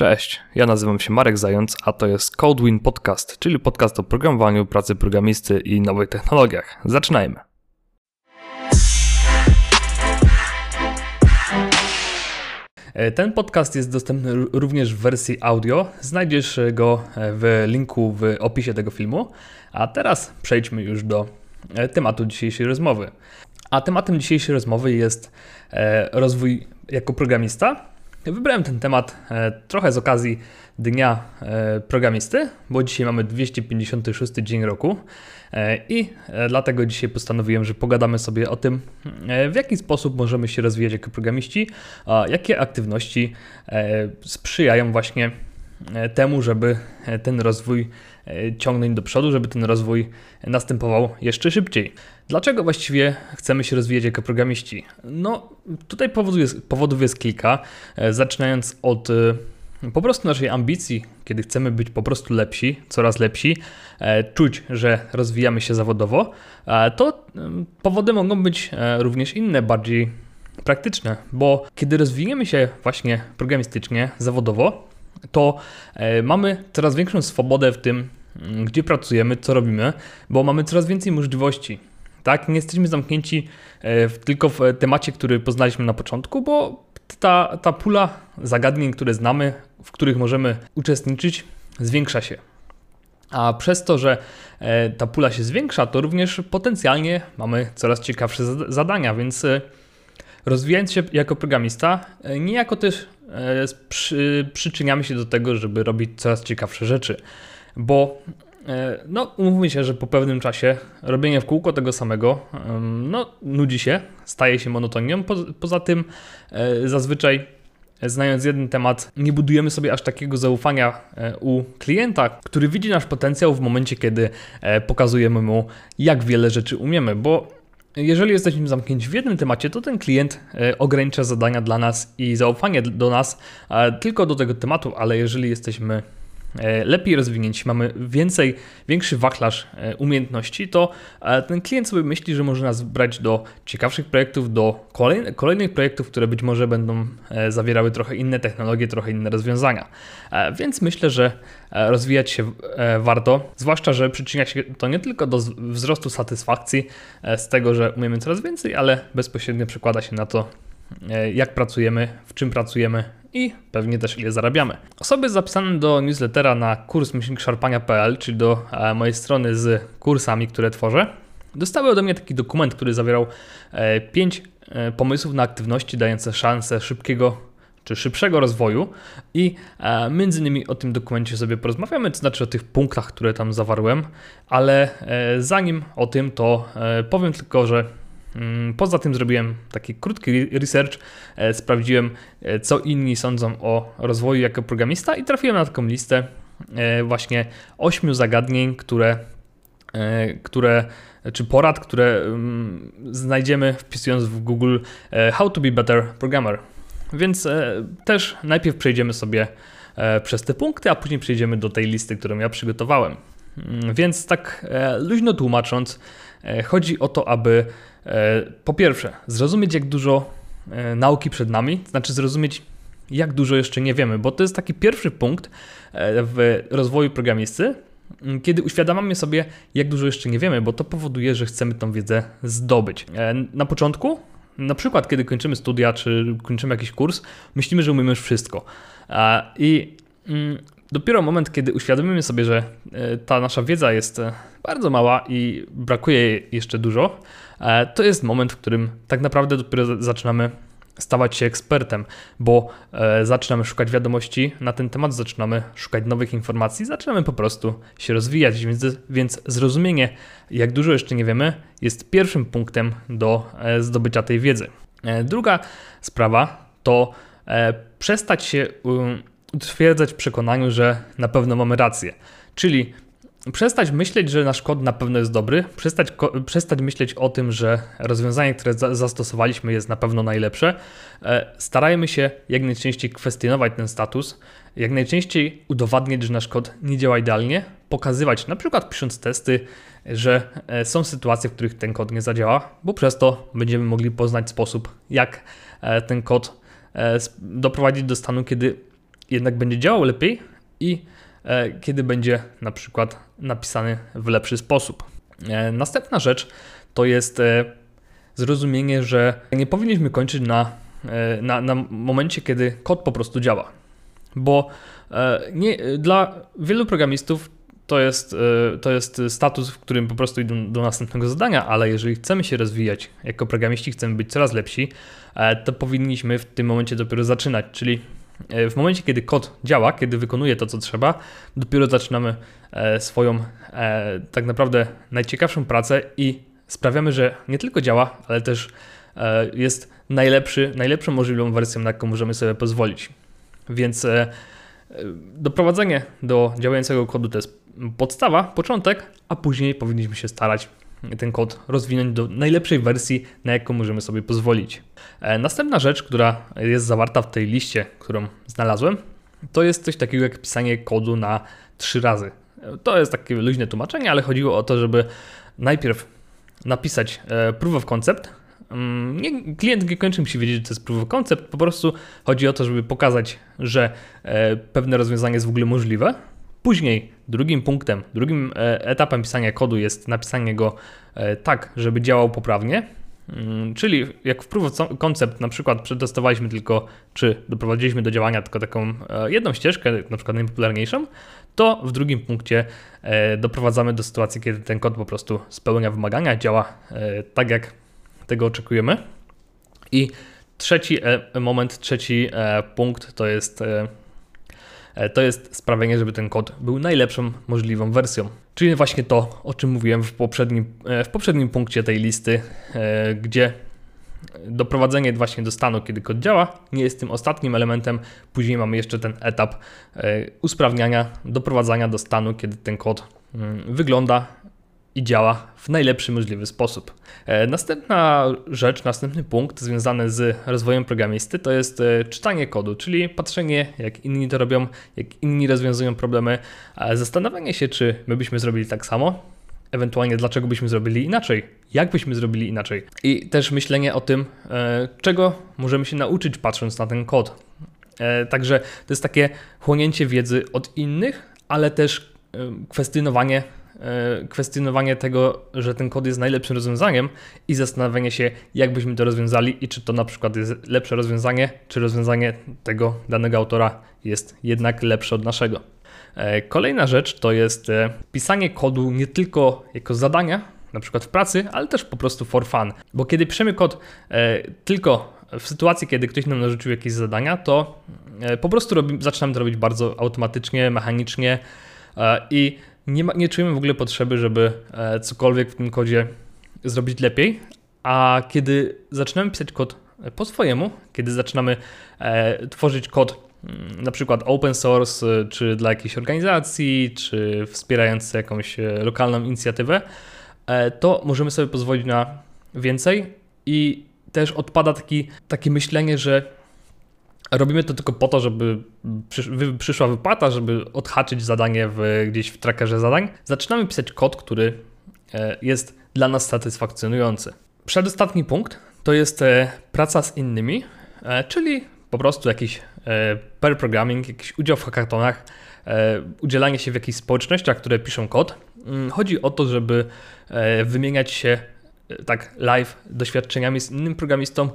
Cześć, ja nazywam się Marek Zając, a to jest CodeWin Podcast, czyli podcast o programowaniu, pracy programisty i nowych technologiach. Zaczynajmy! Ten podcast jest dostępny również w wersji audio. Znajdziesz go w linku w opisie tego filmu. A teraz przejdźmy już do tematu dzisiejszej rozmowy. A tematem dzisiejszej rozmowy jest rozwój jako programista. Wybrałem ten temat trochę z okazji Dnia Programisty, bo dzisiaj mamy 256 dzień roku i dlatego dzisiaj postanowiłem, że pogadamy sobie o tym, w jaki sposób możemy się rozwijać jako programiści, a jakie aktywności sprzyjają właśnie temu, żeby ten rozwój ciągnąć do przodu, żeby ten rozwój następował jeszcze szybciej. Dlaczego właściwie chcemy się rozwijać jako programiści? No tutaj powodów jest kilka, zaczynając od po prostu naszej ambicji, kiedy chcemy być po prostu lepsi, coraz lepsi, czuć, że rozwijamy się zawodowo, to powody mogą być również inne, bardziej praktyczne, bo kiedy rozwijemy się właśnie programistycznie, zawodowo, to mamy coraz większą swobodę w tym, gdzie pracujemy, co robimy, bo mamy coraz więcej możliwości. Tak? Nie jesteśmy zamknięci tylko w temacie, który poznaliśmy na początku, bo ta pula zagadnień, które znamy, w których możemy uczestniczyć, zwiększa się. A przez to, że ta pula się zwiększa, to również potencjalnie mamy coraz ciekawsze zadania, więc rozwijając się jako programista, niejako też przyczyniamy się do tego, żeby robić coraz ciekawsze rzeczy, bo no, umówmy się, że po pewnym czasie robienie w kółko tego samego no, nudzi się, staje się monotonią. Poza tym zazwyczaj znając jeden temat, nie budujemy sobie aż takiego zaufania u klienta, który widzi nasz potencjał w momencie, kiedy pokazujemy mu, jak wiele rzeczy umiemy, bo jeżeli jesteśmy zamknięci w jednym temacie, to ten klient ogranicza zadania dla nas i zaufanie do nas tylko do tego tematu, ale jeżeli jesteśmy lepiej rozwinięci, mamy większy wachlarz umiejętności, to ten klient sobie myśli, że może nas brać do ciekawszych projektów, do kolejnych projektów, które być może będą zawierały trochę inne technologie, trochę inne rozwiązania. Więc myślę, że rozwijać się warto, zwłaszcza, że przyczynia się to nie tylko do wzrostu satysfakcji z tego, że umiemy coraz więcej, ale bezpośrednio przekłada się na to, jak pracujemy, w czym pracujemy i pewnie też ile zarabiamy. Osoby zapisane do newslettera na kurs myślnikszarpania.pl, czyli do mojej strony z kursami, które tworzę, dostały ode mnie taki dokument, który zawierał 5 pomysłów na aktywności dające szansę szybszego rozwoju i między innymi o tym dokumencie sobie porozmawiamy, to znaczy o tych punktach, które tam zawarłem, ale zanim o tym, to powiem tylko, że poza tym zrobiłem taki krótki research, sprawdziłem, co inni sądzą o rozwoju jako programista i trafiłem na taką listę właśnie 8 zagadnień, czy porad, które znajdziemy wpisując w Google How to be better programmer. Więc też najpierw przejdziemy sobie przez te punkty, a później przejdziemy do tej listy, którą ja przygotowałem. Więc tak luźno tłumacząc, chodzi o to, aby po pierwsze zrozumieć, jak dużo nauki przed nami, to znaczy zrozumieć, jak dużo jeszcze nie wiemy, bo to jest taki pierwszy punkt w rozwoju programisty, kiedy uświadamiamy sobie, jak dużo jeszcze nie wiemy, bo to powoduje, że chcemy tą wiedzę zdobyć. Na początku, na przykład kiedy kończymy studia czy kończymy jakiś kurs, myślimy, że umiemy już wszystko i dopiero moment, kiedy uświadomimy sobie, że ta nasza wiedza jest bardzo mała i brakuje jej jeszcze dużo, to jest moment, w którym tak naprawdę dopiero zaczynamy stawać się ekspertem, bo zaczynamy szukać wiadomości na ten temat, zaczynamy szukać nowych informacji, zaczynamy po prostu się rozwijać, więc zrozumienie, jak dużo jeszcze nie wiemy, jest pierwszym punktem do zdobycia tej wiedzy. Druga sprawa to przestać się utwierdzać w przekonaniu, że na pewno mamy rację, czyli przestać myśleć, że nasz kod na pewno jest dobry, przestać myśleć o tym, że rozwiązanie, które zastosowaliśmy, jest na pewno najlepsze. Starajmy się jak najczęściej kwestionować ten status, jak najczęściej udowadniać, że nasz kod nie działa idealnie, pokazywać, na przykład pisząc testy, że są sytuacje, w których ten kod nie zadziała, bo przez to będziemy mogli poznać sposób, jak ten kod doprowadzić do stanu, kiedy jednak będzie działał lepiej i kiedy będzie na przykład napisany w lepszy sposób. Następna rzecz to jest zrozumienie, że nie powinniśmy kończyć na momencie, kiedy kod po prostu działa, bo dla wielu programistów to jest status, w którym po prostu idą do następnego zadania, ale jeżeli chcemy się rozwijać jako programiści, chcemy być coraz lepsi, to powinniśmy w tym momencie dopiero zaczynać, czyli w momencie, kiedy kod działa, kiedy wykonuje to, co trzeba, dopiero zaczynamy swoją tak naprawdę najciekawszą pracę i sprawiamy, że nie tylko działa, ale też jest najlepszą możliwą wersją, na jaką możemy sobie pozwolić. Więc doprowadzenie do działającego kodu to jest podstawa, początek, a później powinniśmy się starać ten kod rozwinąć do najlepszej wersji, na jaką możemy sobie pozwolić. Następna rzecz, która jest zawarta w tej liście, którą znalazłem, to jest coś takiego jak pisanie kodu na 3 razy. To jest takie luźne tłumaczenie, ale chodziło o to, żeby najpierw napisać proof of concept. Klient nie kończy musi wiedzieć, że to jest proof of concept, po prostu chodzi o to, żeby pokazać, że pewne rozwiązanie jest w ogóle możliwe. Później drugim etapem pisania kodu jest napisanie go tak, żeby działał poprawnie, czyli jak w proof of concept na przykład przetestowaliśmy tylko, czy doprowadziliśmy do działania tylko taką jedną ścieżkę, na przykład najpopularniejszą, to w drugim punkcie doprowadzamy do sytuacji, kiedy ten kod po prostu spełnia wymagania, działa tak, jak tego oczekujemy. I trzeci punkt to jest sprawienie, żeby ten kod był najlepszą możliwą wersją. Czyli właśnie to, o czym mówiłem w poprzednim punkcie tej listy, gdzie doprowadzenie właśnie do stanu, kiedy kod działa, nie jest tym ostatnim elementem. Później mamy jeszcze ten etap usprawniania, doprowadzania do stanu, kiedy ten kod wygląda i działa w najlepszy możliwy sposób. Następny punkt związany z rozwojem programisty to jest czytanie kodu, czyli patrzenie, jak inni to robią, jak inni rozwiązują problemy, zastanawianie się, czy my byśmy zrobili tak samo, ewentualnie dlaczego byśmy zrobili inaczej, jak byśmy zrobili inaczej i też myślenie o tym, czego możemy się nauczyć patrząc na ten kod. Także to jest takie chłonięcie wiedzy od innych, ale też kwestionowanie tego, że ten kod jest najlepszym rozwiązaniem i zastanawianie się, jak byśmy to rozwiązali i czy to na przykład jest lepsze rozwiązanie, czy rozwiązanie tego danego autora jest jednak lepsze od naszego. Kolejna rzecz to jest pisanie kodu nie tylko jako zadania, na przykład w pracy, ale też po prostu for fun, bo kiedy piszemy kod tylko w sytuacji, kiedy ktoś nam narzucił jakieś zadania, to po prostu zaczynamy to robić bardzo automatycznie, mechanicznie i nie czujemy w ogóle potrzeby, żeby cokolwiek w tym kodzie zrobić lepiej, a kiedy zaczynamy pisać kod po swojemu, kiedy zaczynamy tworzyć kod na przykład open source, czy dla jakiejś organizacji, czy wspierając jakąś lokalną inicjatywę, to możemy sobie pozwolić na więcej i też odpada takie myślenie, że robimy to tylko po to, żeby przyszła wypłata, żeby odhaczyć zadanie gdzieś w trackerze zadań. Zaczynamy pisać kod, który jest dla nas satysfakcjonujący. Przedostatni punkt to jest praca z innymi, czyli po prostu jakiś pair programming, jakiś udział w hackathonach, udzielanie się w jakichś społecznościach, które piszą kod. Chodzi o to, żeby wymieniać się tak live doświadczeniami z innym programistą.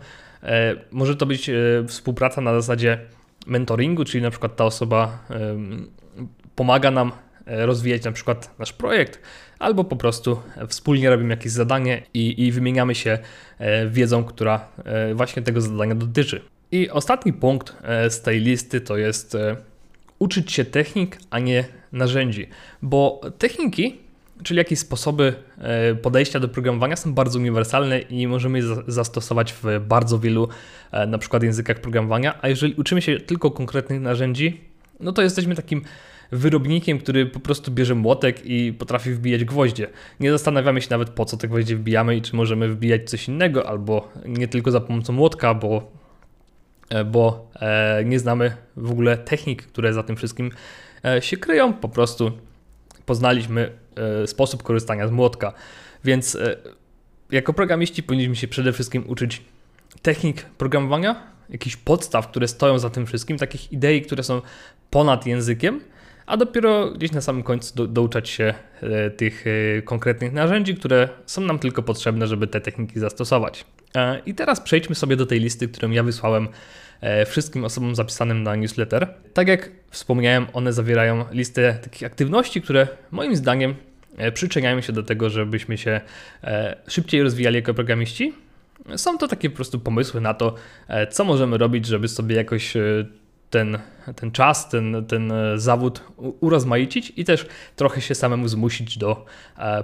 Może to być współpraca na zasadzie mentoringu, czyli na przykład ta osoba pomaga nam rozwijać na przykład nasz projekt, albo po prostu wspólnie robimy jakieś zadanie i wymieniamy się wiedzą, która właśnie tego zadania dotyczy. I ostatni punkt z tej listy to jest uczyć się technik, a nie narzędzi, bo techniki, czyli jakieś sposoby podejścia do programowania, są bardzo uniwersalne i możemy je zastosować w bardzo wielu na przykład językach programowania, a jeżeli uczymy się tylko konkretnych narzędzi, no to jesteśmy takim wyrobnikiem, który po prostu bierze młotek i potrafi wbijać gwoździe. Nie zastanawiamy się nawet, po co te gwoździe wbijamy i czy możemy wbijać coś innego, albo nie tylko za pomocą młotka, bo nie znamy w ogóle technik, które za tym wszystkim się kryją, po prostu poznaliśmy sposób korzystania z młotka, więc jako programiści powinniśmy się przede wszystkim uczyć technik programowania, jakichś podstaw, które stoją za tym wszystkim, takich idei, które są ponad językiem, a dopiero gdzieś na samym końcu douczać się tych konkretnych narzędzi, które są nam tylko potrzebne, żeby te techniki zastosować. I teraz przejdźmy sobie do tej listy, którą ja wysłałem wszystkim osobom zapisanym na newsletter. Tak jak wspomniałem, one zawierają listę takich aktywności, które moim zdaniem przyczyniają się do tego, żebyśmy się szybciej rozwijali jako programiści. Są to takie po prostu pomysły na to, co możemy robić, żeby sobie jakoś ten czas, ten zawód urozmaicić i też trochę się samemu zmusić do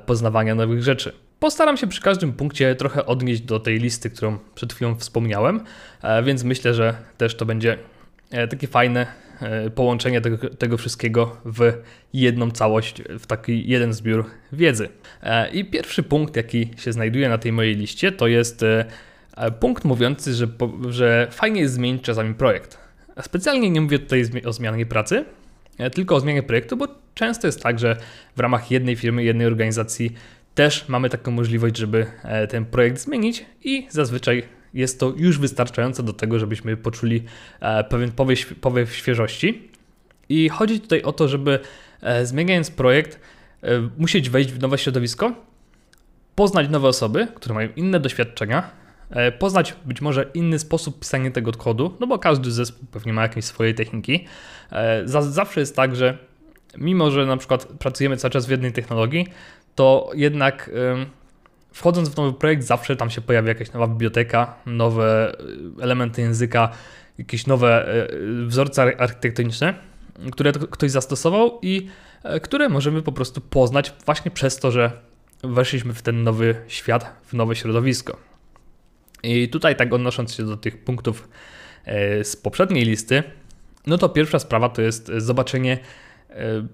poznawania nowych rzeczy. Postaram się przy każdym punkcie trochę odnieść do tej listy, którą przed chwilą wspomniałem, więc myślę, że też to będzie takie fajne połączenie tego wszystkiego w jedną całość, w taki jeden zbiór wiedzy. I pierwszy punkt, jaki się znajduje na tej mojej liście, to jest punkt mówiący, że fajnie jest zmienić czasami projekt. Specjalnie nie mówię tutaj o zmianie pracy, tylko o zmianie projektu, bo często jest tak, że w ramach jednej firmy, jednej organizacji też mamy taką możliwość, żeby ten projekt zmienić i zazwyczaj jest to już wystarczające do tego, żebyśmy poczuli pewien powiew świeżości. I chodzi tutaj o to, żeby zmieniając projekt musieć wejść w nowe środowisko, poznać nowe osoby, które mają inne doświadczenia, poznać być może inny sposób pisania tego kodu, no bo każdy zespół pewnie ma jakieś swoje techniki. Zawsze jest tak, że mimo, że na przykład pracujemy cały czas w jednej technologii, to jednak wchodząc w nowy projekt zawsze tam się pojawia jakaś nowa biblioteka, nowe elementy języka, jakieś nowe wzorce architektoniczne, które ktoś zastosował i które możemy po prostu poznać właśnie przez to, że weszliśmy w ten nowy świat, w nowe środowisko. I tutaj tak odnosząc się do tych punktów z poprzedniej listy, no to pierwsza sprawa to jest zobaczenie,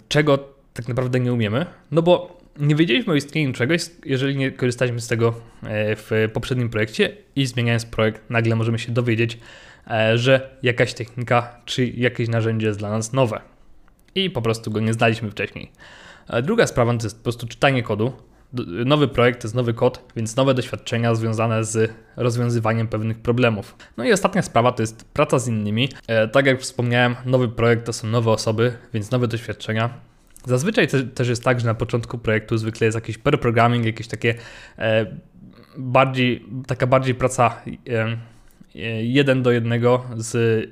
czego tak naprawdę nie umiemy, no bo nie wiedzieliśmy o istnieniu czegoś, jeżeli nie korzystaliśmy z tego w poprzednim projekcie i zmieniając projekt nagle możemy się dowiedzieć, że jakaś technika czy jakieś narzędzie jest dla nas nowe i po prostu go nie znaliśmy wcześniej. Druga sprawa to jest po prostu czytanie kodu. Nowy projekt to jest nowy kod, więc nowe doświadczenia związane z rozwiązywaniem pewnych problemów. No i ostatnia sprawa to jest praca z innymi. Tak jak wspomniałem, nowy projekt to są nowe osoby, więc nowe doświadczenia. Zazwyczaj też jest tak, że na początku projektu zwykle jest jakiś pair programming, jakieś takie bardziej praca jeden do jednego z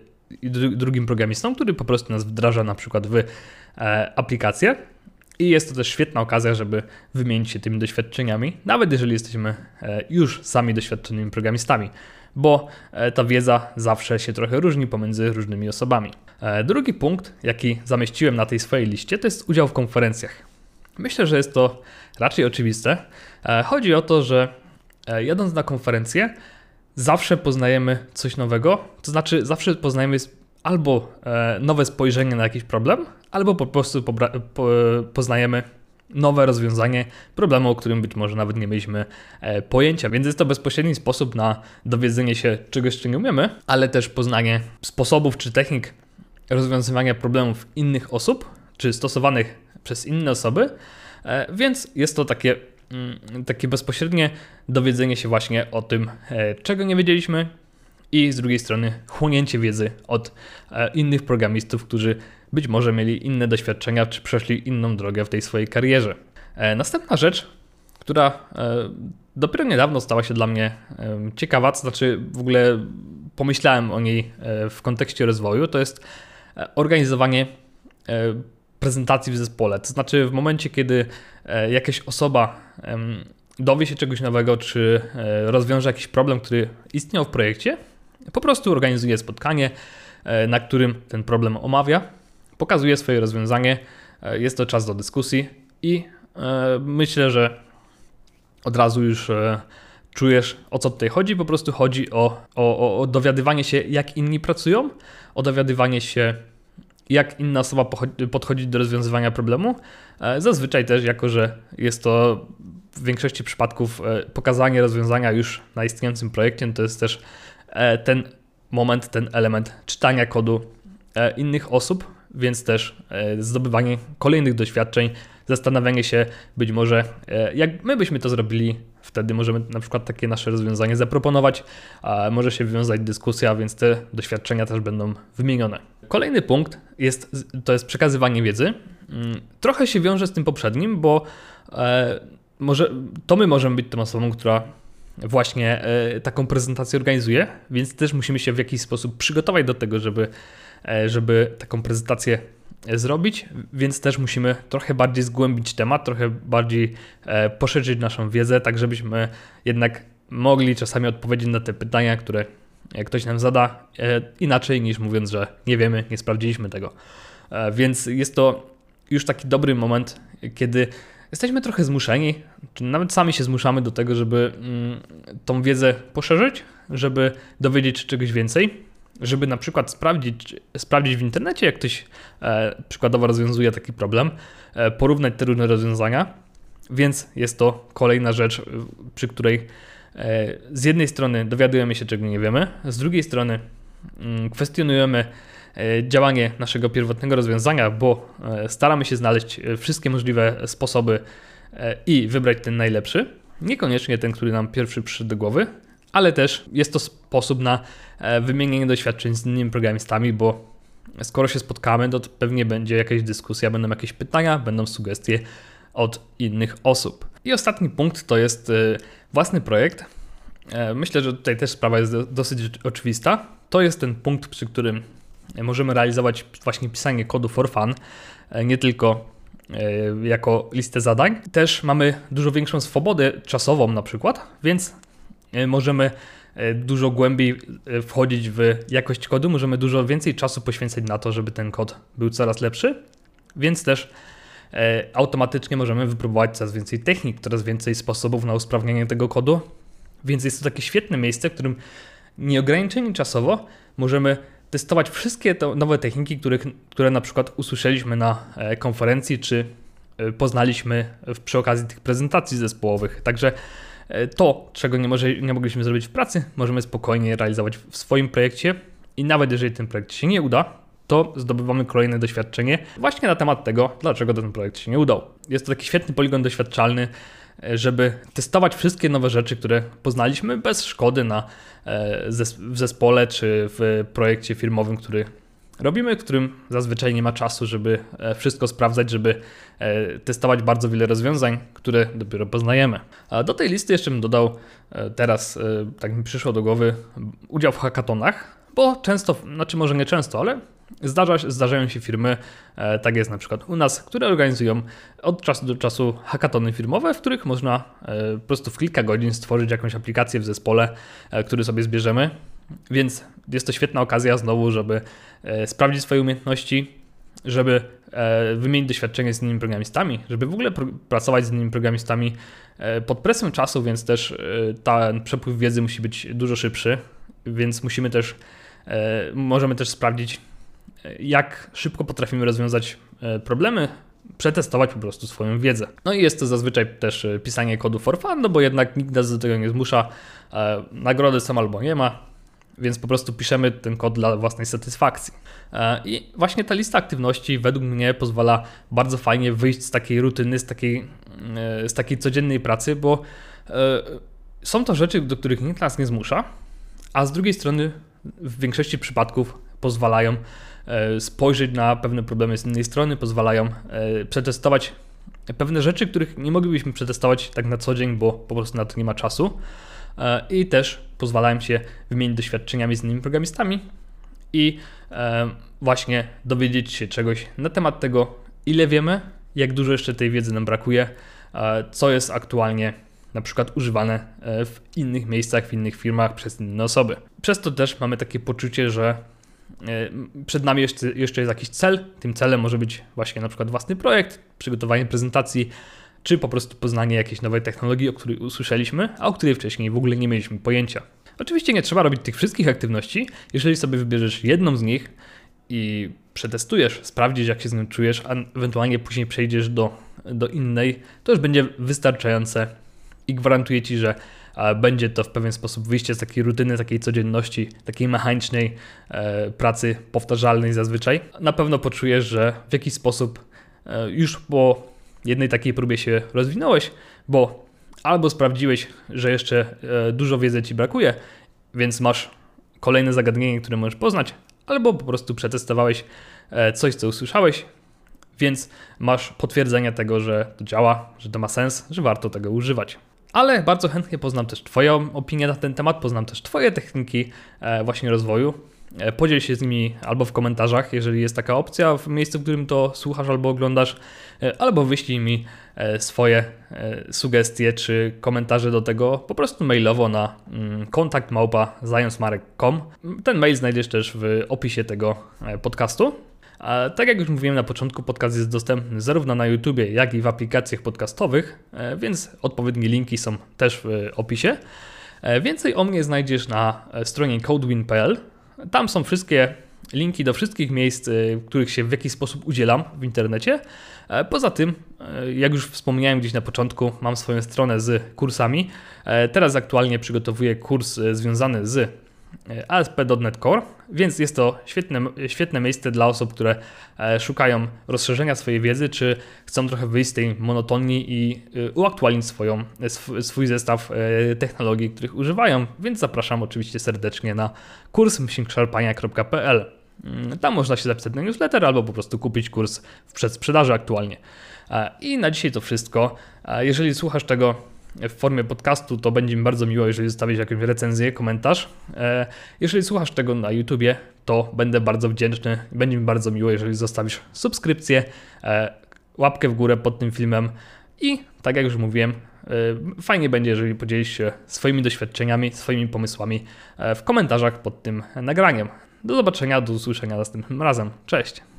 drugim programistą, który po prostu nas wdraża na przykład w aplikację. I jest to też świetna okazja, żeby wymienić się tymi doświadczeniami, nawet jeżeli jesteśmy już sami doświadczonymi programistami, bo ta wiedza zawsze się trochę różni pomiędzy różnymi osobami. Drugi punkt, jaki zamieściłem na tej swojej liście, to jest udział w konferencjach. Myślę, że jest to raczej oczywiste. Chodzi o to, że jadąc na konferencję zawsze poznajemy coś nowego, to znaczy zawsze poznajemy albo nowe spojrzenie na jakiś problem, albo po prostu poznajemy nowe rozwiązanie problemu, o którym być może nawet nie mieliśmy pojęcia. Więc jest to bezpośredni sposób na dowiedzenie się czegoś, czego nie umiemy, ale też poznanie sposobów czy technik rozwiązywania problemów innych osób, czy stosowanych przez inne osoby, więc jest to takie bezpośrednie dowiedzenie się właśnie o tym, czego nie wiedzieliśmy, i z drugiej strony chłonięcie wiedzy od innych programistów, którzy być może mieli inne doświadczenia, czy przeszli inną drogę w tej swojej karierze. Następna rzecz, która dopiero niedawno stała się dla mnie ciekawa, to znaczy w ogóle pomyślałem o niej w kontekście rozwoju, to jest organizowanie prezentacji w zespole. To znaczy w momencie, kiedy jakaś osoba dowie się czegoś nowego, czy rozwiąże jakiś problem, który istniał w projekcie, po prostu organizuje spotkanie, na którym ten problem omawia, pokazuje swoje rozwiązanie, jest to czas do dyskusji i myślę, że od razu już czujesz, o co tutaj chodzi. Po prostu chodzi o dowiadywanie się, jak inni pracują, o dowiadywanie się, jak inna osoba podchodzi do rozwiązywania problemu. Zazwyczaj też, jako że jest to w większości przypadków pokazanie rozwiązania już na istniejącym projekcie, to jest też ten moment, ten element czytania kodu innych osób, więc też zdobywanie kolejnych doświadczeń, zastanawianie się być może, jak my byśmy to zrobili, wtedy możemy na przykład takie nasze rozwiązanie zaproponować, a może się wywiązać dyskusja, więc te doświadczenia też będą wymienione. Kolejny punkt to jest przekazywanie wiedzy. Trochę się wiąże z tym poprzednim, bo to my możemy być tą osobą, która właśnie taką prezentację organizuje, więc też musimy się w jakiś sposób przygotować do tego, żeby taką prezentację zrobić, więc też musimy trochę bardziej zgłębić temat, trochę bardziej poszerzyć naszą wiedzę, tak żebyśmy jednak mogli czasami odpowiedzieć na te pytania, które ktoś nam zada, inaczej niż mówiąc, że nie wiemy, nie sprawdziliśmy tego. Więc jest to już taki dobry moment, kiedy jesteśmy trochę zmuszeni, czy nawet sami się zmuszamy do tego, żeby tą wiedzę poszerzyć, żeby dowiedzieć się czegoś więcej, żeby na przykład sprawdzić w internecie, jak ktoś przykładowo rozwiązuje taki problem, porównać te różne rozwiązania, więc jest to kolejna rzecz, przy której z jednej strony dowiadujemy się, czego nie wiemy, z drugiej strony kwestionujemy działanie naszego pierwotnego rozwiązania, bo staramy się znaleźć wszystkie możliwe sposoby i wybrać ten najlepszy, niekoniecznie ten, który nam pierwszy przyszedł do głowy, ale też jest to sposób na wymienienie doświadczeń z innymi programistami, bo skoro się spotkamy, to pewnie będzie jakaś dyskusja, będą jakieś pytania, będą sugestie od innych osób. I ostatni punkt to jest własny projekt. Myślę, że tutaj też sprawa jest dosyć oczywista. To jest ten punkt, przy którym możemy realizować właśnie pisanie kodu for fun, nie tylko jako listę zadań. Też mamy dużo większą swobodę czasową na przykład, więc możemy dużo głębiej wchodzić w jakość kodu, możemy dużo więcej czasu poświęcać na to, żeby ten kod był coraz lepszy, więc też automatycznie możemy wypróbować coraz więcej technik, coraz więcej sposobów na usprawnianie tego kodu, więc jest to takie świetne miejsce, w którym nieograniczeni czasowo możemy testować wszystkie te nowe techniki, które na przykład usłyszeliśmy na konferencji, czy poznaliśmy przy okazji tych prezentacji zespołowych. Także to, czego nie mogliśmy zrobić w pracy, możemy spokojnie realizować w swoim projekcie i nawet jeżeli ten projekt się nie uda, to zdobywamy kolejne doświadczenie właśnie na temat tego, dlaczego ten projekt się nie udał. Jest to taki świetny poligon doświadczalny, żeby testować wszystkie nowe rzeczy, które poznaliśmy bez szkody w zespole czy w projekcie firmowym, który robimy, w którym zazwyczaj nie ma czasu, żeby wszystko sprawdzać, żeby testować bardzo wiele rozwiązań, które dopiero poznajemy. A do tej listy jeszcze bym dodał, teraz tak mi przyszło do głowy, udział w hackatonach, bo często, znaczy może nie często, ale zdarzają się firmy, tak jest na przykład u nas, które organizują od czasu do czasu hackatony firmowe, w których można po prostu w kilka godzin stworzyć jakąś aplikację w zespole, który sobie zbierzemy. Więc jest to świetna okazja znowu, żeby sprawdzić swoje umiejętności, żeby wymienić doświadczenie z innymi programistami, żeby w ogóle pracować z innymi programistami pod presją czasu, więc też ten przepływ wiedzy musi być dużo szybszy, więc możemy też sprawdzić, jak szybko potrafimy rozwiązać problemy, przetestować po prostu swoją wiedzę. No i jest to zazwyczaj też pisanie kodu for fun, no bo jednak nikt nas do tego nie zmusza, nagrody są albo nie ma, więc po prostu piszemy ten kod dla własnej satysfakcji. I właśnie ta lista aktywności według mnie pozwala bardzo fajnie wyjść z takiej rutyny, z takiej codziennej pracy, bo są to rzeczy, do których nikt nas nie zmusza, a z drugiej strony w większości przypadków pozwalają spojrzeć na pewne problemy z innej strony, pozwalają przetestować pewne rzeczy, których nie moglibyśmy przetestować tak na co dzień, bo po prostu na to nie ma czasu, i też pozwalają się wymienić doświadczeniami z innymi programistami i właśnie dowiedzieć się czegoś na temat tego, ile wiemy, jak dużo jeszcze tej wiedzy nam brakuje, co jest aktualnie na przykład używane w innych miejscach, w innych firmach przez inne osoby. Przez to też mamy takie poczucie, że przed nami jeszcze jest jakiś cel. Tym celem może być właśnie na przykład własny projekt, przygotowanie prezentacji, czy po prostu poznanie jakiejś nowej technologii, o której usłyszeliśmy, a o której wcześniej w ogóle nie mieliśmy pojęcia. Oczywiście nie trzeba robić tych wszystkich aktywności. Jeżeli sobie wybierzesz jedną z nich i przetestujesz, sprawdzisz, jak się z nią czujesz, a ewentualnie później przejdziesz do innej, to już będzie wystarczające i gwarantuję Ci, że będzie to w pewien sposób wyjście z takiej rutyny, takiej codzienności, takiej mechanicznej pracy powtarzalnej zazwyczaj. Na pewno poczujesz, że w jakiś sposób już po jednej takiej próbie się rozwinąłeś, bo albo sprawdziłeś, że jeszcze dużo wiedzy Ci brakuje, więc masz kolejne zagadnienie, które możesz poznać, albo po prostu przetestowałeś coś, co usłyszałeś, więc masz potwierdzenie tego, że to działa, że to ma sens, że warto tego używać. Ale bardzo chętnie poznam też Twoją opinię na ten temat, poznam też Twoje techniki właśnie rozwoju. Podziel się z nimi albo w komentarzach, jeżeli jest taka opcja w miejscu, w którym to słuchasz albo oglądasz, albo wyślij mi swoje sugestie czy komentarze do tego po prostu mailowo na kontakt@zajancmarek.com. Ten mail znajdziesz też w opisie tego podcastu. A tak jak już mówiłem na początku, podcast jest dostępny zarówno na YouTubie, jak i w aplikacjach podcastowych, więc odpowiednie linki są też w opisie. Więcej o mnie znajdziesz na stronie CodeWin.pl. Tam są wszystkie linki do wszystkich miejsc, w których się w jakiś sposób udzielam w internecie. Poza tym, jak już wspomniałem gdzieś na początku, mam swoją stronę z kursami. Teraz aktualnie przygotowuję kurs związany z ASP.NET Core, więc jest to świetne miejsce dla osób, które szukają rozszerzenia swojej wiedzy, czy chcą trochę wyjść z tej monotonii i uaktualnić swój zestaw technologii, których używają, więc zapraszam oczywiście serdecznie na kurs myślnikszarpania.pl. Tam można się zapisać na newsletter albo po prostu kupić kurs w przedsprzedaży aktualnie. I na dzisiaj to wszystko. Jeżeli słuchasz tego w formie podcastu, to będzie mi bardzo miło, jeżeli zostawisz jakąś recenzję, komentarz. Jeżeli słuchasz tego na YouTubie, to będę bardzo wdzięczny. Będzie mi bardzo miło, jeżeli zostawisz subskrypcję, łapkę w górę pod tym filmem i tak jak już mówiłem, fajnie będzie, jeżeli podzielisz się swoimi doświadczeniami, swoimi pomysłami w komentarzach pod tym nagraniem. Do zobaczenia, do usłyszenia następnym razem. Cześć!